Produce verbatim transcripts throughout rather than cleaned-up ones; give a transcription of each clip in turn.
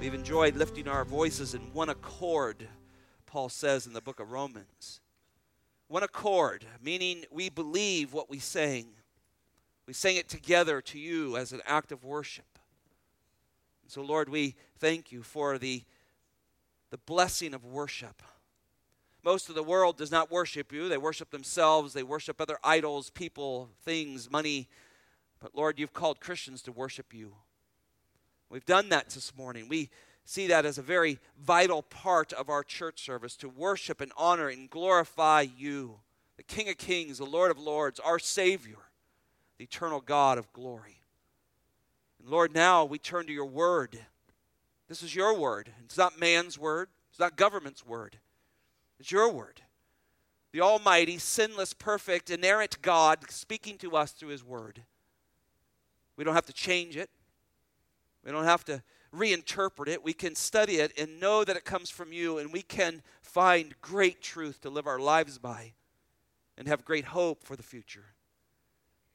We've enjoyed lifting our voices in one accord, Paul says in the book of Romans. One accord, meaning we believe what we sang. We sang it together to you as an act of worship. And so, Lord, we thank you for the, the blessing of worship. Most of the world does not worship you. They worship themselves. They worship other idols, people, things, money. But, Lord, you've called Christians to worship you. We've done that this morning. We see that as a very vital part of our church service, to worship and honor and glorify you, the King of Kings, the Lord of Lords, our Savior, the eternal God of glory. And, Lord, now we turn to your word. This is your word. It's not man's word. It's not government's word. It's your word. The almighty, sinless, perfect, inerrant God speaking to us through his word. We don't have to change it. We don't have to reinterpret it. We can study it and know that it comes from you, and we can find great truth to live our lives by and have great hope for the future.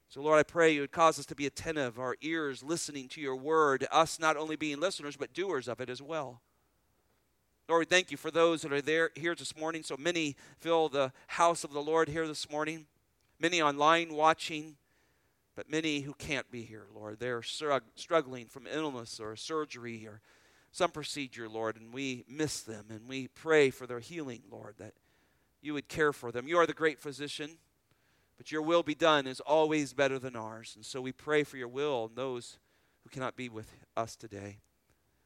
So, Lord, I pray you would cause us to be attentive, our ears listening to your word, us not only being listeners but doers of it as well. Lord, we thank you for those that are there here this morning. So many fill the house of the Lord here this morning, many online watching, but many who can't be here, Lord. They're struggling from illness or surgery or some procedure, Lord, and we miss them, and we pray for their healing, Lord, that you would care for them. You are the great physician, but your will be done is always better than ours, and so we pray for your will and those who cannot be with us today.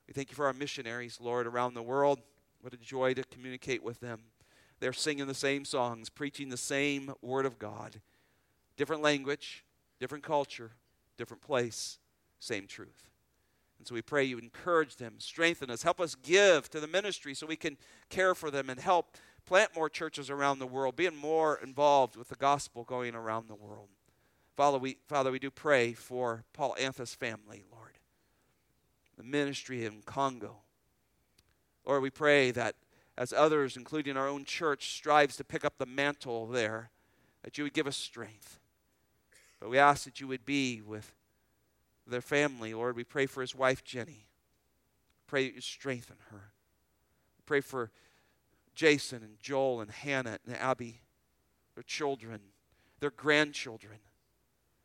We thank you for our missionaries, Lord, around the world. What a joy to communicate with them. They're singing the same songs, preaching the same word of God. Different language, different culture, different place, same truth. And so we pray you encourage them, strengthen us, help us give to the ministry so we can care for them and help plant more churches around the world, being more involved with the gospel going around the world. Father, we, Father, we do pray for Paul Anthes' family, Lord, the ministry in Congo. Lord, we pray that as others, including our own church, strives to pick up the mantle there, that you would give us strength. But we ask that you would be with their family. Lord, we pray for his wife, Jenny. Pray that you strengthen her. Pray for Jason and Joel and Hannah and Abby, their children, their grandchildren,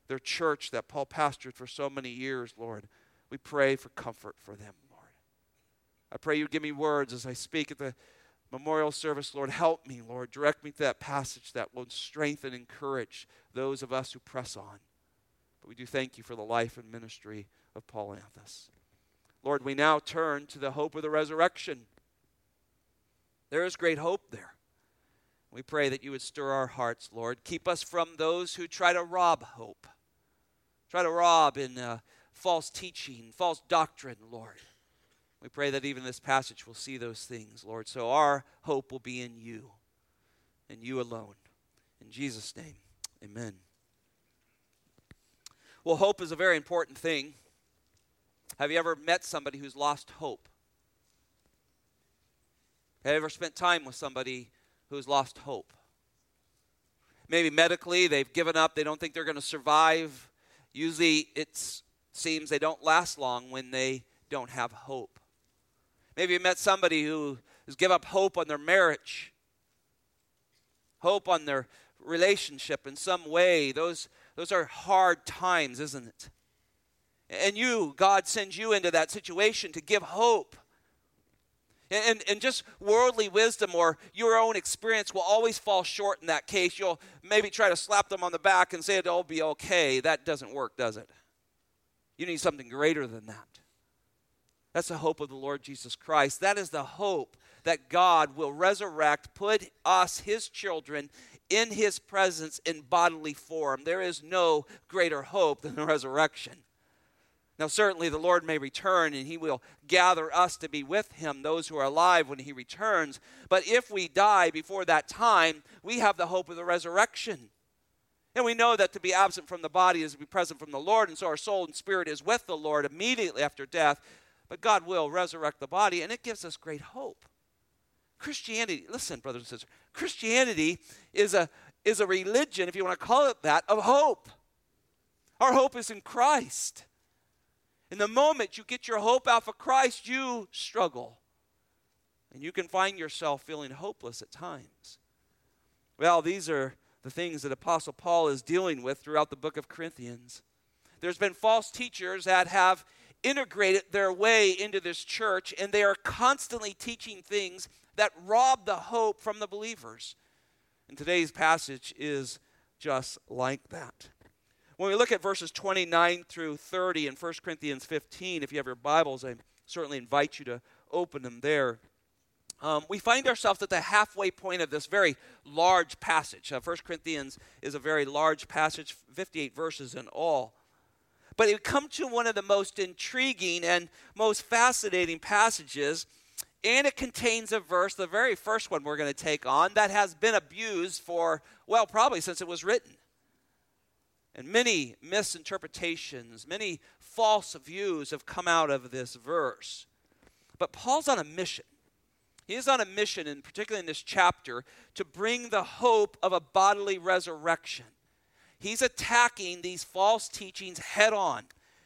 their church that Paul pastored for so many years, Lord. We pray for comfort for them, Lord. I pray you give me words as I speak at the memorial service, Lord. Help me, Lord. Direct me to that passage that will strengthen and encourage those of us who press on. But we do thank you for the life and ministry of Paul Anthes. Lord, we now turn to the hope of the resurrection. There is great hope there. We pray that you would stir our hearts, Lord. Keep us from those who try to rob hope, try to rob in uh, false teaching, false doctrine, Lord. We pray that even this passage will see those things, Lord. So our hope will be in you and you alone. In Jesus' name, amen. Well, hope is a very important thing. Have you ever met somebody who's lost hope? Have you ever spent time with somebody who's lost hope? Maybe medically, they've given up. They don't think they're going to survive. Usually, it seems they don't last long when they don't have hope. Maybe you met somebody who has given up hope on their marriage, hope on their relationship in some way. Those, those are hard times, isn't it? And you, God sends you into that situation to give hope. And, and just worldly wisdom or your own experience will always fall short in that case. You'll maybe try to slap them on the back and say it'll be okay. That doesn't work, does it? You need something greater than that. That's the hope of the Lord Jesus Christ. That is the hope that God will resurrect, put us, his children, in his presence in bodily form. There is no greater hope than the resurrection. Now, certainly the Lord may return, and he will gather us to be with him, those who are alive when he returns. But if we die before that time, we have the hope of the resurrection. And we know that to be absent from the body is to be present from the Lord, and so our soul and spirit is with the Lord immediately after death. But God will resurrect the body, and it gives us great hope. Christianity, listen, brothers and sisters, Christianity is a, is a religion, if you want to call it that, of hope. Our hope is in Christ. And the moment you get your hope out of Christ, you struggle. And you can find yourself feeling hopeless at times. Well, these are the things that Apostle Paul is dealing with throughout the book of Corinthians. There's been false teachers that have integrated their way into this church, and they are constantly teaching things that rob the hope from the believers. And today's passage is just like that. When we look at verses twenty-nine through thirty in First Corinthians fifteen, if you have your Bibles, I certainly invite you to open them there. Um, we find ourselves at the halfway point of this very large passage. Uh, First Corinthians is a very large passage, fifty-eight verses in all. But it comes to one of the most intriguing and most fascinating passages, and it contains a verse, the very first one we're going to take on, that has been abused for, well, probably since it was written. And many misinterpretations, many false views have come out of this verse. But Paul's on a mission. He is on a mission, and particularly in this chapter, to bring the hope of a bodily resurrection. He's attacking these false teachings head on,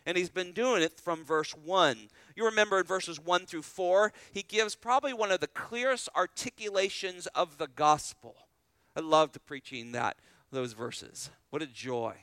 and he's been doing it from verse one. You remember in verses one through four, he gives probably one of the clearest articulations of the gospel. I loved preaching that, those verses. What a joy.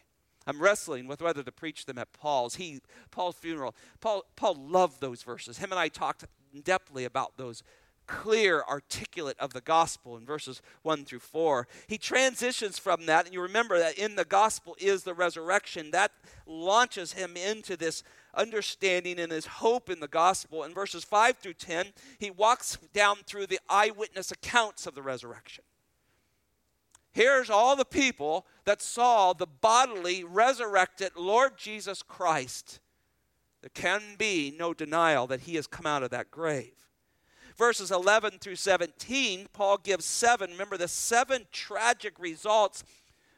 I'm wrestling with whether to preach them at Paul's, he, Paul's funeral. Paul, Paul loved those verses. Him and I talked in-depthly about those clear articulate of the gospel in verses one through four. He transitions from that, and you remember that in the gospel is the resurrection. That launches him into this understanding and his hope in the gospel. In verses five through ten, he walks down through the eyewitness accounts of the resurrection. Here's all the people that saw the bodily resurrected Lord Jesus Christ. There can be no denial that he has come out of that grave. Verses eleven through seventeen, Paul gives seven, remember the seven tragic results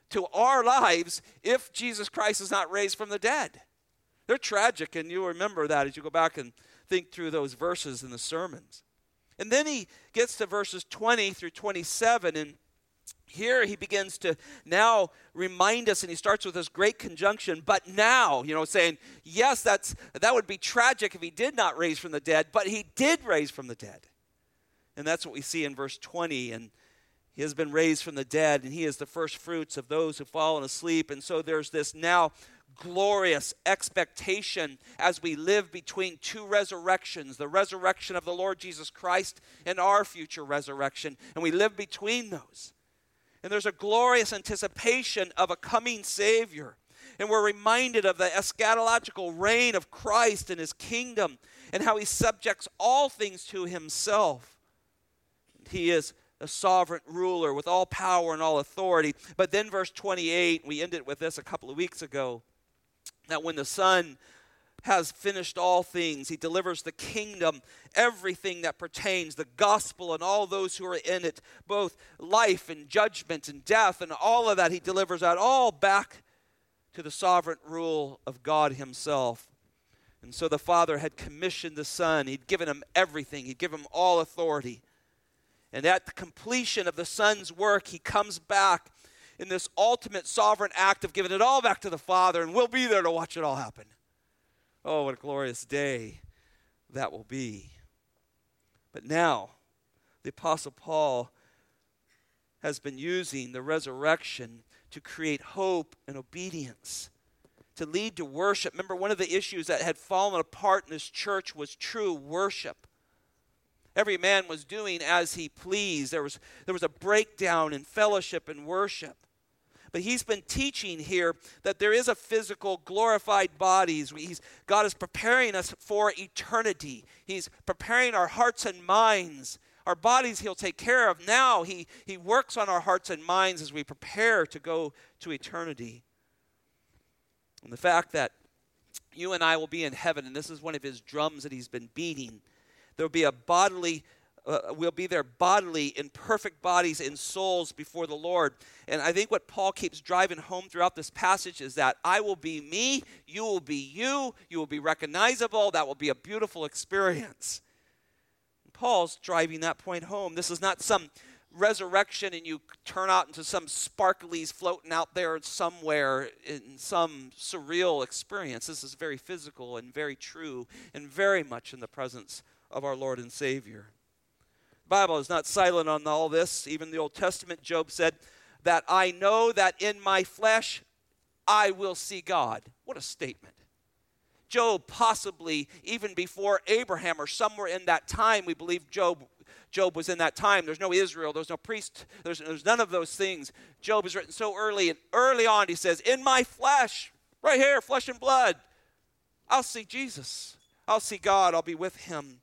to our lives if Jesus Christ is not raised from the dead. They're tragic, and you'll remember that as you go back and think through those verses in the sermons. And then he gets to verses twenty through twenty-seven, and here he begins to now remind us, and he starts with this great conjunction, but now, you know, saying, yes, that's that would be tragic if he did not raise from the dead, but he did raise from the dead. And that's what we see in verse twenty, and he has been raised from the dead, and he is the first fruits of those who have fallen asleep. And so there's this now glorious expectation as we live between two resurrections, the resurrection of the Lord Jesus Christ and our future resurrection, and we live between those. And there's a glorious anticipation of a coming Savior. And we're reminded of the eschatological reign of Christ and his kingdom and how he subjects all things to himself. He is a sovereign ruler with all power and all authority. But then verse twenty-eight, we ended with this a couple of weeks ago, that when the Son has finished all things, he delivers the kingdom, everything that pertains, the gospel and all those who are in it, both life and judgment and death and all of that. He delivers that all back to the sovereign rule of God himself. And so the Father had commissioned the Son. He'd given him everything. He'd given him all authority. And at the completion of the Son's work, he comes back in this ultimate sovereign act of giving it all back to the Father, and we'll be there to watch it all happen. Oh, what a glorious day that will be. But now, the Apostle Paul has been using the resurrection to create hope and obedience, to lead to worship. Remember, one of the issues that had fallen apart in this church was true worship. Every man was doing as he pleased. There was, there was a breakdown in fellowship and worship. But he's been teaching here that there is a physical, glorified body. He's, God is preparing us for eternity. He's preparing our hearts and minds. Our bodies he'll take care of. Now he, he works on our hearts and minds as we prepare to go to eternity. And the fact that you and I will be in heaven, and this is one of his drums that he's been beating, there'll be a bodily Uh, we'll be there bodily in perfect bodies and souls before the Lord. And I think what Paul keeps driving home throughout this passage is that I will be me, you will be you, you will be recognizable. That will be a beautiful experience. And Paul's driving that point home. This is not some resurrection and you turn out into some sparklies floating out there somewhere in some surreal experience. This is very physical and very true and very much in the presence of our Lord and Savior. The Bible is not silent on all this. Even the Old Testament, Job said that I know that in my flesh I will see God. What a statement. Job possibly, even before Abraham or somewhere in that time, we believe Job Job was in that time. There's no Israel. There's no priest. There's, there's none of those things. Job is written so early, and early on he says, in my flesh, right here, flesh and blood, I'll see Jesus. I'll see God. I'll be with him.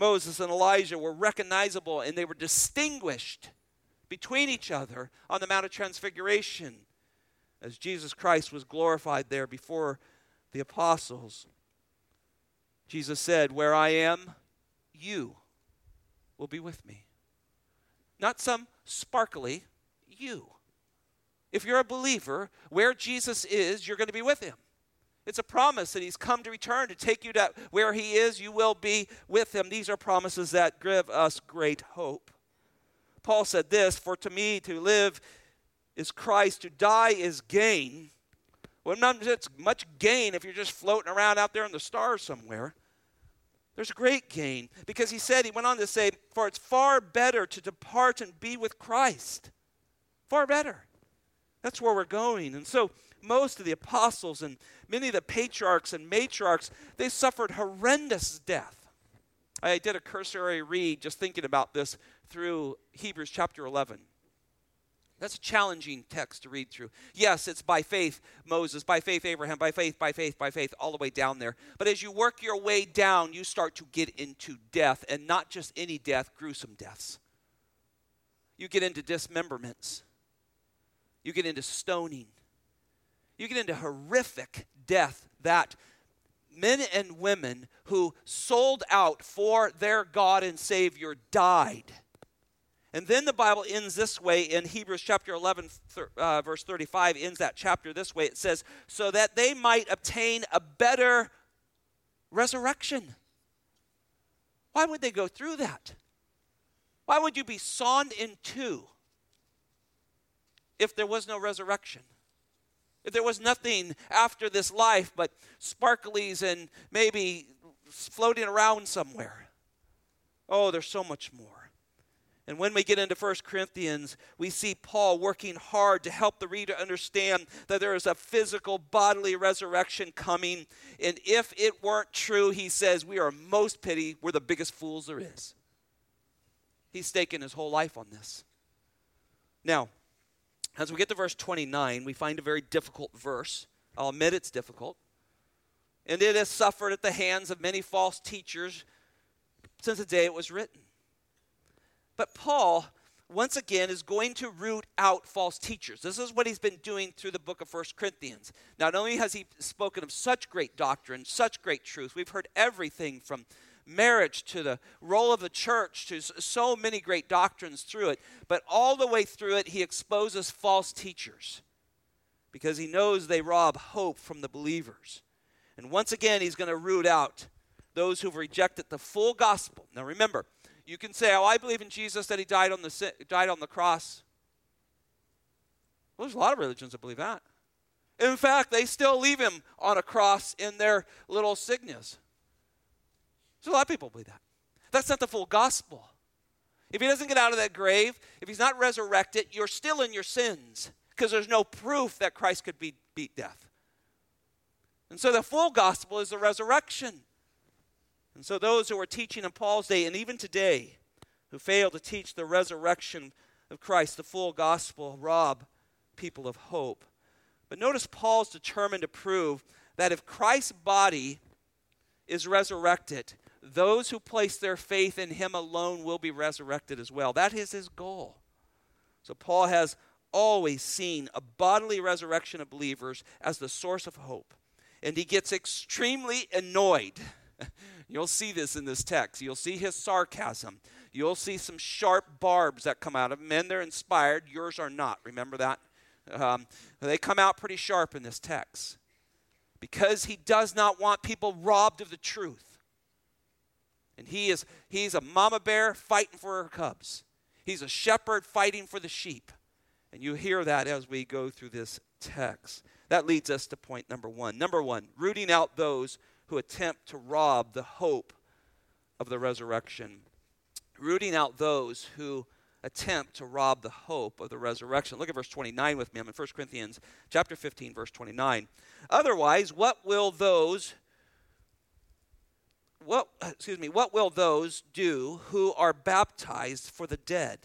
Moses and Elijah were recognizable, and they were distinguished between each other on the Mount of Transfiguration as Jesus Christ was glorified there before the apostles. Jesus said, where I am, you will be with me. Not some sparkly you. If you're a believer, where Jesus is, you're going to be with him. It's a promise that he's come to return to take you to where he is, you will be with him. These are promises that give us great hope. Paul said this, for to me to live is Christ, to die is gain. Well, not much gain if you're just floating around out there in the stars somewhere. There's great gain because he said, he went on to say, for it's far better to depart and be with Christ. Far better. That's where we're going. And so most of the apostles and many of the patriarchs and matriarchs, they suffered horrendous death. I did a cursory read just thinking about this through Hebrews chapter eleven. That's a challenging text to read through. Yes, it's by faith Moses, by faith Abraham, by faith, by faith, by faith, all the way down there. But as you work your way down, you start to get into death, and not just any death, gruesome deaths. You get into dismemberments. You get into stoning. You get into horrific death that men and women who sold out for their God and Savior died. And then the Bible ends this way in Hebrews chapter eleven, uh, verse thirty-five, ends that chapter this way. It says, so that they might obtain a better resurrection. Why would they go through that? Why would you be sawn in two if there was no resurrection? If there was nothing after this life but sparklies and maybe floating around somewhere? Oh, there's so much more. And when we get into First Corinthians, we see Paul working hard to help the reader understand that there is a physical bodily resurrection coming. And if it weren't true, he says, we are most pity, we're the biggest fools there is. He's staking his whole life on this. Now, as we get to verse twenty-nine, we find a very difficult verse. I'll admit it's difficult. And it has suffered at the hands of many false teachers since the day it was written. But Paul, once again, is going to root out false teachers. This is what he's been doing through the book of First Corinthians. Not only has he spoken of such great doctrine, such great truth, we've heard everything from marriage to the role of the church to so many great doctrines through it, but all the way through it, he exposes false teachers because he knows they rob hope from the believers. And once again, he's going to root out those who've rejected the full gospel. Now remember, you can say, oh, I believe in Jesus, that he died on the died on the cross. Well, there's a lot of religions that believe that. In fact, they still leave him on a cross in their little signias. So a lot of people believe that. That's not the full gospel. If he doesn't get out of that grave, if he's not resurrected, you're still in your sins because there's no proof that Christ could be, beat death. And so the full gospel is the resurrection. And so those who were teaching in Paul's day and even today who fail to teach the resurrection of Christ, the full gospel, rob people of hope. But notice Paul's determined to prove that if Christ's body is resurrected, those who place their faith in him alone will be resurrected as well. That is his goal. So Paul has always seen a bodily resurrection of believers as the source of hope. And he gets extremely annoyed. You'll see this in this text. You'll see his sarcasm. You'll see some sharp barbs that come out of him. And they're inspired. Yours are not. Remember that? Um, they come out pretty sharp in this text. Because he does not want people robbed of the truth. And he is he's a mama bear fighting for her cubs. He's a shepherd fighting for the sheep. And you hear that as we go through this text. That leads us to point number one. Number one, rooting out those who attempt to rob the hope of the resurrection. Rooting out those who attempt to rob the hope of the resurrection. Look at verse twenty-nine with me. I'm in First Corinthians chapter fifteen, verse twenty-nine. Otherwise, what will those what excuse me, what will those do who are baptized for the dead?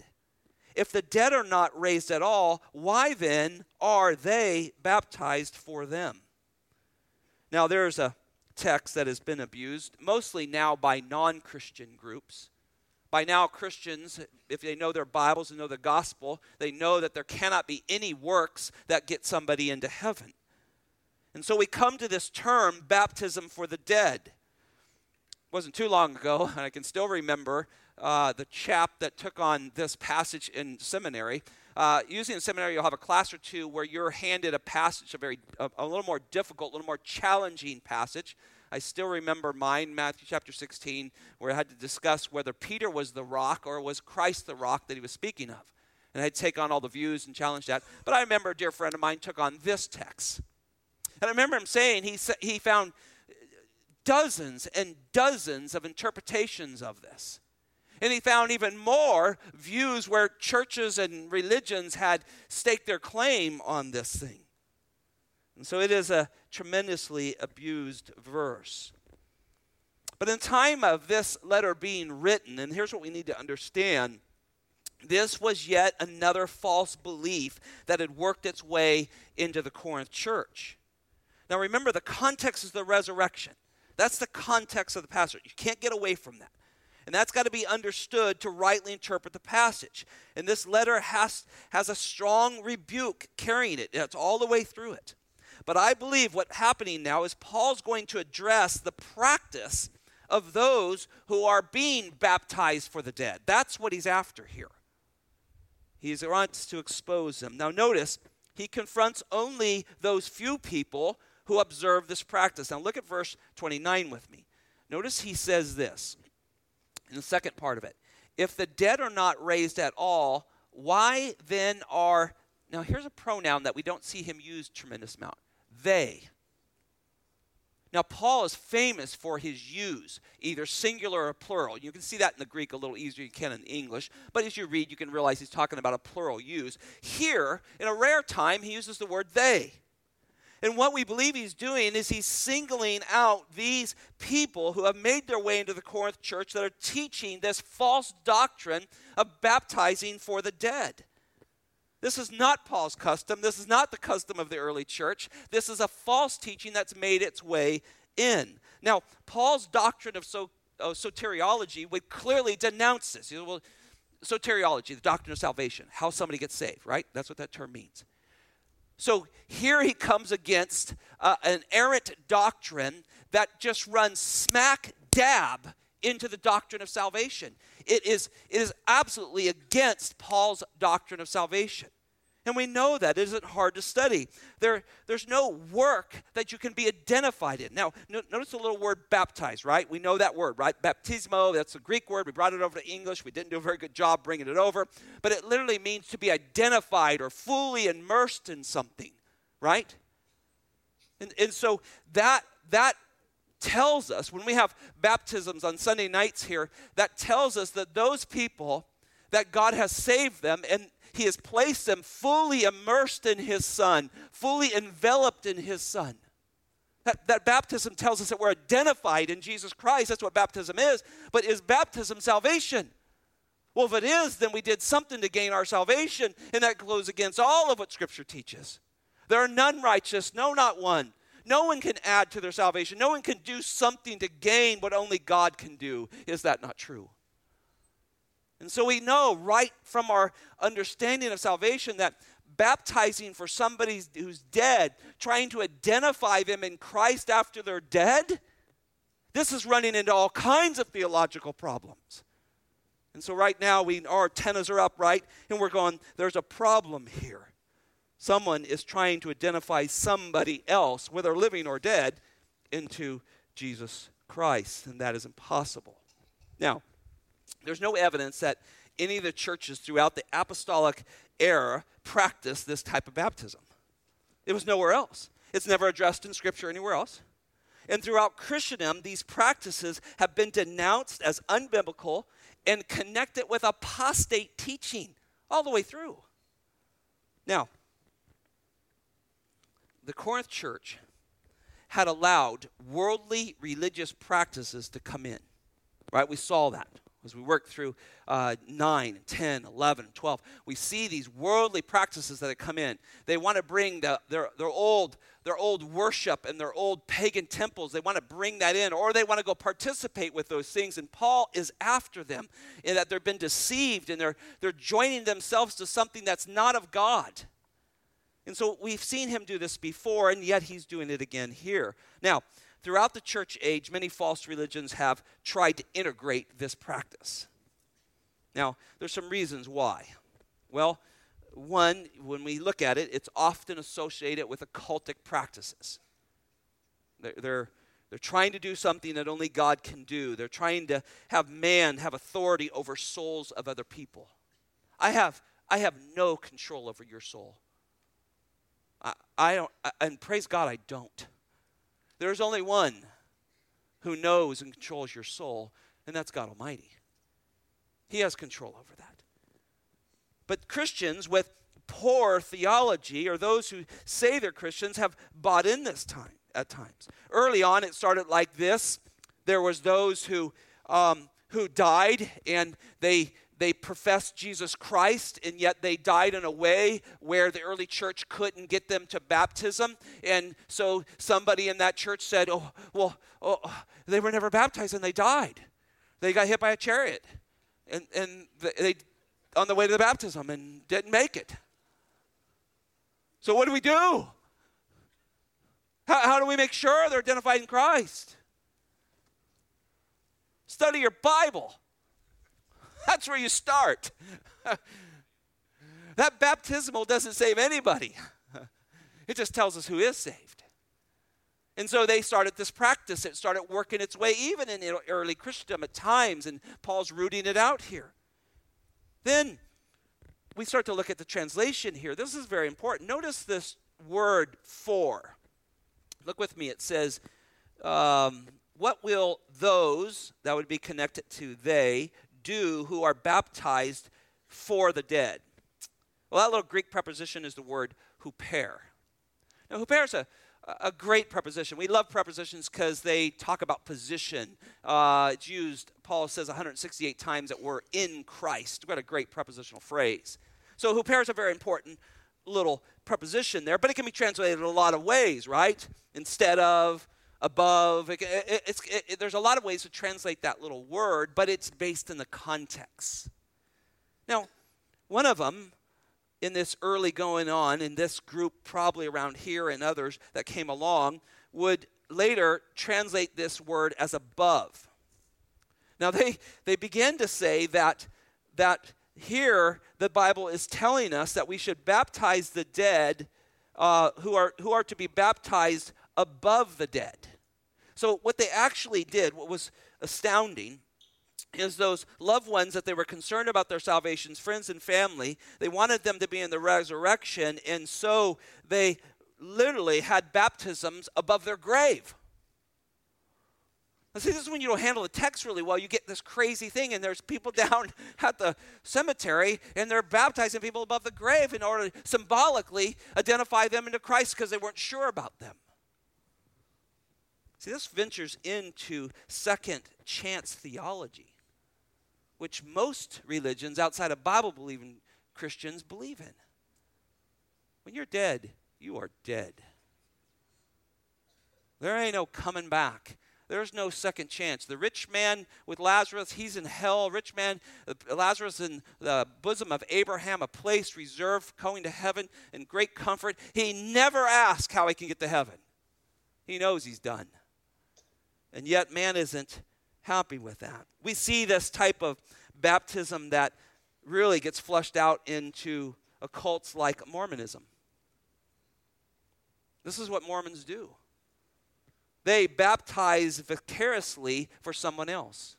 If the dead are not raised at all, why then are they baptized for them? Now, there's a text that has been abused, mostly now by non-Christian groups. By now, Christians, if they know their Bibles and know the gospel, they know that there cannot be any works that get somebody into heaven. And so we come to this term, baptism for the dead. It wasn't too long ago, and I can still remember uh, the chap that took on this passage in seminary. Uh, usually in seminary, you'll have a class or two where you're handed a passage, a very a, a little more difficult, a little more challenging passage. I still remember mine, Matthew chapter sixteen, where I had to discuss whether Peter was the rock or was Christ the rock that he was speaking of. And I'd take on all the views and challenge that. But I remember a dear friend of mine took on this text. And I remember him saying he he found dozens and dozens of interpretations of this. And he found even more views where churches and religions had staked their claim on this thing. And so it is a tremendously abused verse. But in time of this letter being written, and here's what we need to understand, this was yet another false belief that had worked its way into the Corinth church. Now remember, the context is the resurrection. That's the context of the passage. You can't get away from that. And that's got to be understood to rightly interpret the passage. And this letter has, has a strong rebuke carrying it. It's all the way through it. But I believe what's happening now is Paul's going to address the practice of those who are being baptized for the dead. That's what he's after here. He wants to expose them. Now notice, he confronts only those few people who observe this practice. Now look at verse twenty-nine with me. Notice he says this in the second part of it. If the dead are not raised at all, why then are... Now here's a pronoun that we don't see him use tremendous amount. They. Now, Paul is famous for his yous, either singular or plural. You can see that in the Greek a little easier than you can in English. But as you read, you can realize he's talking about a plural yous. Here, in a rare time, he uses the word they. And what we believe he's doing is he's singling out these people who have made their way into the Corinth church that are teaching this false doctrine of baptizing for the dead. This is not Paul's custom. This is not the custom of the early church. This is a false teaching that's made its way in. Now, Paul's doctrine of, so, of soteriology would clearly denounce this. You know, well, soteriology, the doctrine of salvation, how somebody gets saved, right? That's what that term means. So here he comes against uh, an errant doctrine that just runs smack dab into the doctrine of salvation. It is, it is absolutely against Paul's doctrine of salvation. And we know that. It isn't hard to study. There, there's no work that you can be identified in. Now, no, notice the little word baptized, right? We know that word, right? Baptismo, that's a Greek word. We brought it over to English. We didn't do a very good job bringing it over. But it literally means to be identified or fully immersed in something, right? And, and so that that. tells us, when we have baptisms on Sunday nights here, that tells us that those people, that God has saved them and he has placed them fully immersed in his son, fully enveloped in his son. That, that baptism tells us that we're identified in Jesus Christ. That's what baptism is. But is baptism salvation? Well, if it is, then we did something to gain our salvation, and that goes against all of what Scripture teaches. There are none righteous, no, not one. No one can add to their salvation. No one can do something to gain what only God can do. Is that not true? And so we know right from our understanding of salvation that baptizing for somebody who's dead, trying to identify them in Christ after they're dead, this is running into all kinds of theological problems. And so right now, we, our antennas are up, right? And we're going, there's a problem here. Someone is trying to identify somebody else, whether living or dead, into Jesus Christ, and that is impossible. Now, there's no evidence that any of the churches throughout the apostolic era practiced this type of baptism. It was nowhere else. It's never addressed in Scripture anywhere else. And throughout Christendom, these practices have been denounced as unbiblical and connected with apostate teaching all the way through. Now, the Corinth church had allowed worldly religious practices to come in, right? We saw that as we worked through uh, nine, ten, eleven, twelve. We see these worldly practices that have come in. They want to bring the, their, their, old, their old worship and their old pagan temples. They want to bring that in, or they want to go participate with those things. And Paul is after them in that they've been deceived and they're, they're joining themselves to something that's not of God. And so we've seen him do this before, and yet he's doing it again here. Now, throughout the church age, many false religions have tried to integrate this practice. Now, there's some reasons why. Well, one, when we look at it, it's often associated with occultic practices. They're, they're, they're trying to do something that only God can do. They're trying to have man have authority over souls of other people. I have, I have no control over your soul. I, I don't, and praise God, I don't. There's only one who knows and controls your soul, and that's God Almighty. He has control over that. But Christians with poor theology, or those who say they're Christians, have bought in this time at times. Early on, it started like this. There was those who um, who died, and they They professed Jesus Christ, and yet they died in a way where the early church couldn't get them to baptism. And so somebody in that church said, oh, well, oh, they were never baptized, and they died. They got hit by a chariot and, and they on the way to the baptism and didn't make it. So what do we do? How, how do we make sure they're identified in Christ? Study your Bible. That's where you start. That baptismal doesn't save anybody. It just tells us who is saved. And so they started this practice. It started working its way even in early Christendom at times, and Paul's rooting it out here. Then we start to look at the translation here. This is very important. Notice this word for. Look with me. It says, um, what will those, that would be connected to they, do who are baptized for the dead? Well, that little Greek preposition is the word huper. Now, huper is a, a great preposition. We love prepositions because they talk about position. Uh, it's used, Paul says one hundred sixty-eight times that we're in Christ. What a great prepositional phrase. So huper is a very important little preposition there, but it can be translated in a lot of ways, right? Instead of, above, it, it, it's, it, it, there's a lot of ways to translate that little word, but it's based in the context. Now, one of them in this early going on, in this group probably around here and others that came along, would later translate this word as above. Now, they, they began to say that, that here the Bible is telling us that we should baptize the dead uh, who are who are to be baptized above the dead. So what they actually did, what was astounding, is those loved ones that they were concerned about their salvation's friends and family, they wanted them to be in the resurrection, and so they literally had baptisms above their grave. Now, see, this is when you don't handle the text really well. You get this crazy thing, and there's people down at the cemetery, and they're baptizing people above the grave in order to symbolically identify them into Christ because they weren't sure about them. See, this ventures into second chance theology, which most religions outside of Bible-believing Christians believe in. When you're dead, you are dead. There ain't no coming back. There's no second chance. The rich man with Lazarus, he's in hell. Rich man, Lazarus in the bosom of Abraham, a place reserved going to heaven in great comfort. He never asks how he can get to heaven. He knows he's done. And yet man isn't happy with that. We see this type of baptism that really gets flushed out into occults like Mormonism. This is what Mormons do. They baptize vicariously for someone else.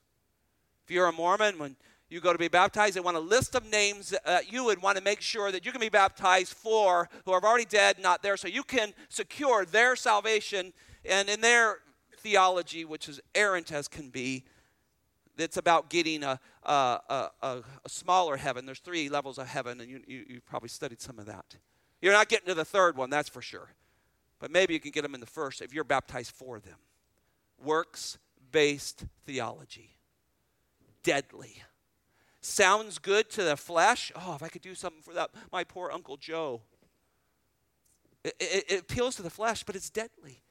If you're a Mormon, when You go to be baptized. They want a list of names that uh, you would want to make sure that you can be baptized for, who are already dead, not there, so you can secure their salvation. And in their theology, which is errant as can be, it's about getting a a, a, a smaller heaven. There's three levels of heaven, and you, you, you've probably studied some of that. You're not getting to the third one, that's for sure. But maybe you can get them in the first if you're baptized for them. Works-based theology. Deadly. Sounds good to the flesh. Oh, if I could do something for that, my poor Uncle Joe. It, it, it appeals to the flesh, but it's deadly.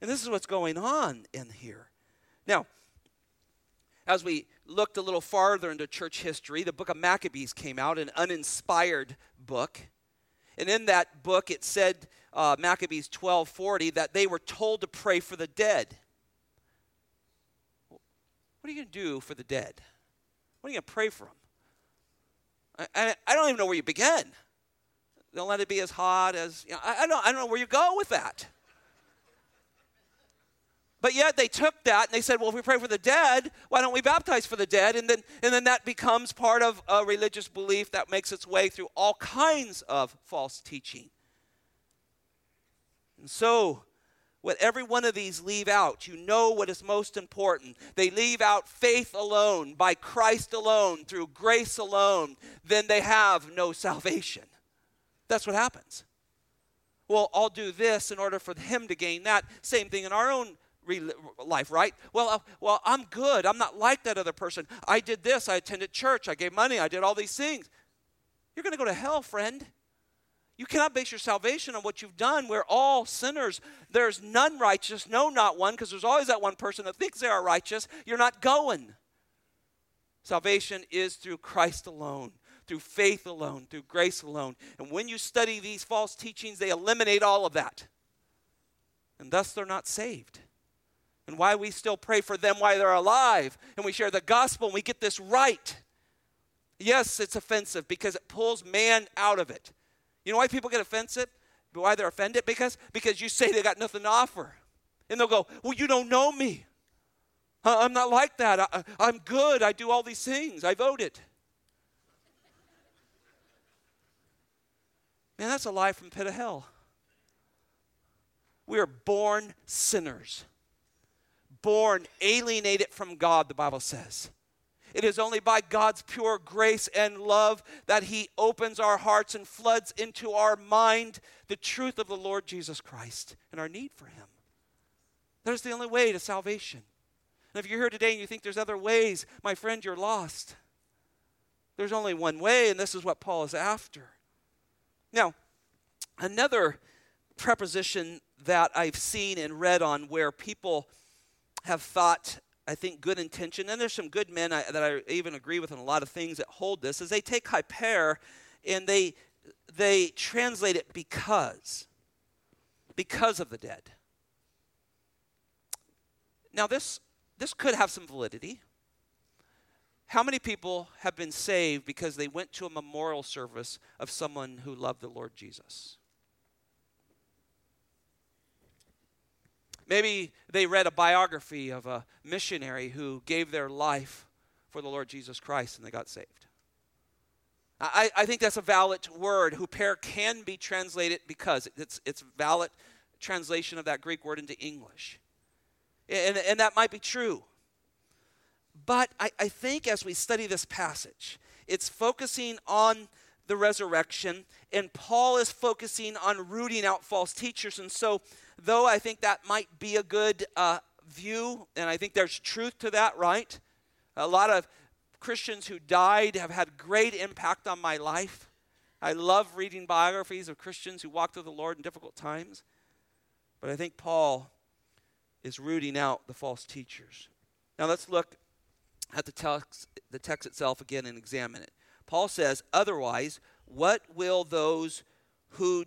And this is what's going on in here. Now, as we looked a little farther into church history, the book of Maccabees came out, an uninspired book. And in that book, it said, uh, Maccabees twelve forty, that they were told to pray for the dead. What are you going to do for the dead? What are you going to pray for them? I, I, I don't even know where you begin. Don't let it be as hot as, you know, I, I, don't, I don't know where you go with that. But yet they took that and they said, well, if we pray for the dead, why don't we baptize for the dead? And then and then that becomes part of a religious belief that makes its way through all kinds of false teaching. And so what every one of these leave out, you know what is most important. They leave out faith alone, by Christ alone, through grace alone. Then they have no salvation. That's what happens. Well, I'll do this in order for him to gain that. Same thing in our own life, right? Well, uh, well, I'm good. I'm not like that other person. I did this. I attended church. I gave money. I did all these things. You're going to go to hell, friend. You cannot base your salvation on what you've done. We're all sinners. There's none righteous, no, not one, because there's always that one person that thinks they are righteous. You're not going. Salvation is through Christ alone, through faith alone, through grace alone. And when you study these false teachings, they eliminate all of that. And thus they're not saved. And why we still pray for them while they're alive, and we share the gospel, and we get this right. Yes, it's offensive because it pulls man out of it. You know why people get offensive? Why they're offended? Because because you say they got nothing to offer. And they'll go, well, you don't know me. I'm not like that. I, I'm good. I do all these things. I voted. Man, that's a lie from the pit of hell. We are born sinners. Born alienated from God, the Bible says. It is only by God's pure grace and love that he opens our hearts and floods into our mind the truth of the Lord Jesus Christ and our need for him. That is the only way to salvation. And if you're here today and you think there's other ways, my friend, you're lost. There's only one way, and this is what Paul is after. Now, another preposition that I've seen and read on where people have thought, I think, good intention, and there's some good men I, that I even agree with on a lot of things that hold this, is they take hyper and they they translate it because, because of the dead. Now this this could have some validity. How many people have been saved because they went to a memorial service of someone who loved the Lord Jesus? Maybe they read a biography of a missionary who gave their life for the Lord Jesus Christ and they got saved. I, I think that's a valid word. Huper can be translated because it's it's valid translation of that Greek word into English. And, and that might be true. But I, I think as we study this passage, it's focusing on the resurrection, and Paul is focusing on rooting out false teachers. And so, though I think that might be a good uh, view, and I think there's truth to that, right? A lot of Christians who died have had great impact on my life. I love reading biographies of Christians who walked with the Lord in difficult times. But I think Paul is rooting out the false teachers. Now let's look at the text, the text itself again and examine it. Paul says, otherwise, what will those who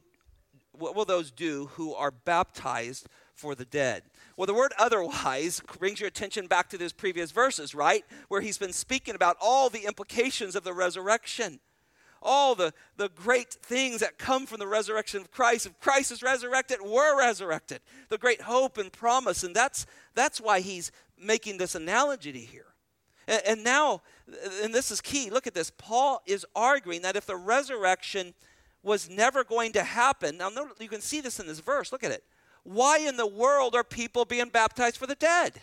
what will those do who are baptized for the dead? Well, the word otherwise brings your attention back to those previous verses, right? Where he's been speaking about all the implications of the resurrection, all the, the great things that come from the resurrection of Christ. If Christ is resurrected, we're resurrected. The great hope and promise. And that's that's why he's making this analogy here. And, and now, and this is key, look at this. Paul is arguing that if the resurrection was never going to happen, now notice, you can see this in this verse, look at it. Why in the world are people being baptized for the dead?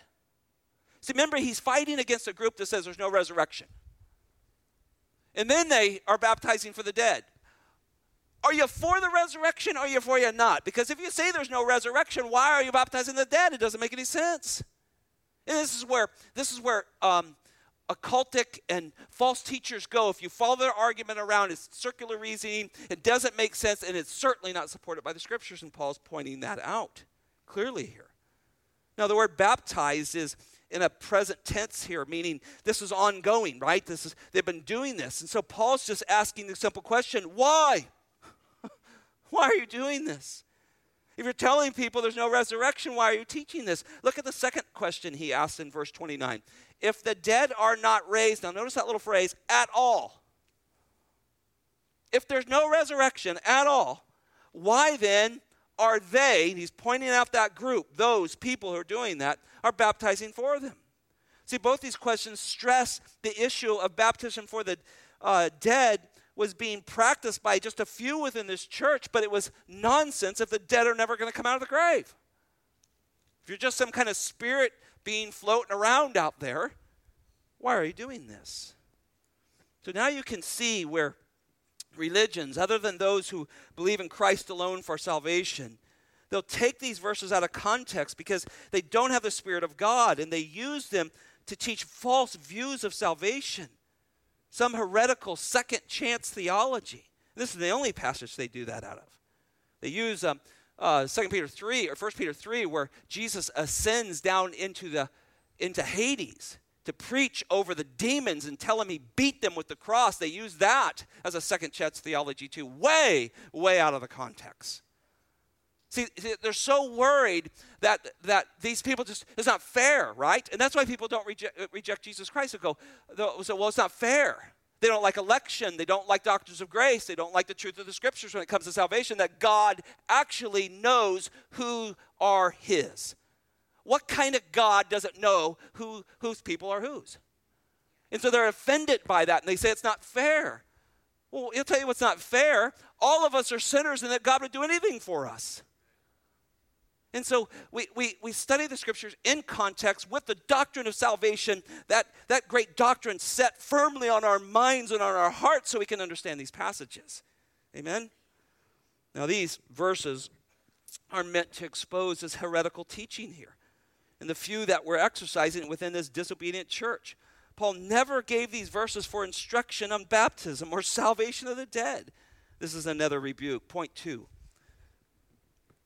See, remember, he's fighting against a group that says there's no resurrection. And then they are baptizing for the dead. Are you for the resurrection or are you for you not? Because if you say there's no resurrection, why are you baptizing the dead? It doesn't make any sense. And this is where this is where um, occultic and false teachers go. If you follow their argument around, it's circular reasoning. It doesn't make sense, and it's certainly not supported by the Scriptures, and Paul's pointing that out clearly here. Now, the word baptized is in a present tense here, meaning this is ongoing, right? This is they've been doing this. And so Paul's just asking the simple question, why? Why are you doing this? If you're telling people there's no resurrection, why are you teaching this? Look at the second question he asked in verse twenty-nine. If the dead are not raised, now notice that little phrase, at all. If there's no resurrection at all, why then are they, and he's pointing out that group, those people who are doing that, are baptizing for them? See, both these questions stress the issue of baptism for the uh, dead was being practiced by just a few within this church, but it was nonsense if the dead are never going to come out of the grave. If you're just some kind of spirit being floating around out there, why are you doing this? So now you can see where religions, other than those who believe in Christ alone for salvation, they'll take these verses out of context because they don't have the Spirit of God, and they use them to teach false views of salvation. Some heretical second chance theology. This is the only passage they do that out of. They use um, uh, Second Peter three or First Peter three, where Jesus ascends down into the into Hades to preach over the demons and tell them he beat them with the cross. They use that as a second chance theology too, way, way out of the context. See, they're so worried that that these people just, it's not fair, right? And that's why people don't reject, reject Jesus Christ. They'll go, they'll say, well, it's not fair. They don't like election. They don't like doctrines of grace. They don't like the truth of the Scriptures when it comes to salvation, that God actually knows who are his. What kind of God doesn't know who whose people are whose? And so they're offended by that, and they say it's not fair. Well, he'll tell you what's not fair. All of us are sinners, and that God would do anything for us. And so we, we we study the Scriptures in context with the doctrine of salvation, that, that great doctrine set firmly on our minds and on our hearts so we can understand these passages. Amen? Now these verses are meant to expose this heretical teaching here and the few that were exercising within this disobedient church. Paul never gave these verses for instruction on baptism or salvation of the dead. This is another rebuke. Point two.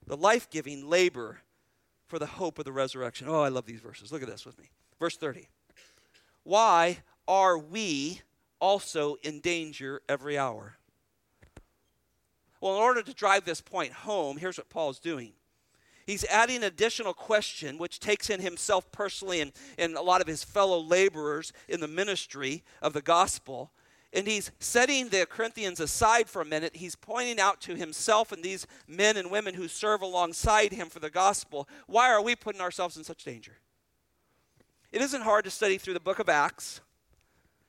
The life-giving labor for the hope of the resurrection. Oh, I love these verses. Look at this with me. Verse thirty. Why are we also in danger every hour? Well, in order to drive this point home, here's what Paul's doing. He's adding an additional question, which takes in himself personally and, and a lot of his fellow laborers in the ministry of the gospel. And he's setting the Corinthians aside for a minute. He's pointing out to himself and these men and women who serve alongside him for the gospel, why are we putting ourselves in such danger? It isn't hard to study through the book of Acts.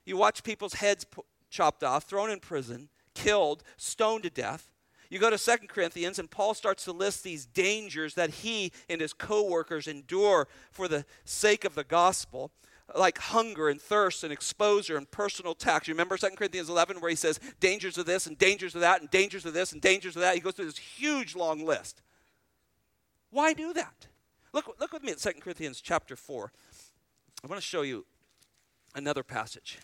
You watch people's heads po- chopped off, thrown in prison, killed, stoned to death. You go to Second Corinthians, and Paul starts to list these dangers that he and his co-workers endure for the sake of the gospel, like hunger and thirst and exposure and personal attacks. You remember Second Corinthians eleven, where he says dangers of this and dangers of that and dangers of this and dangers of that. He goes through this huge long list. Why do that? Look, look with me at Second Corinthians chapter four. I want to show you another passage.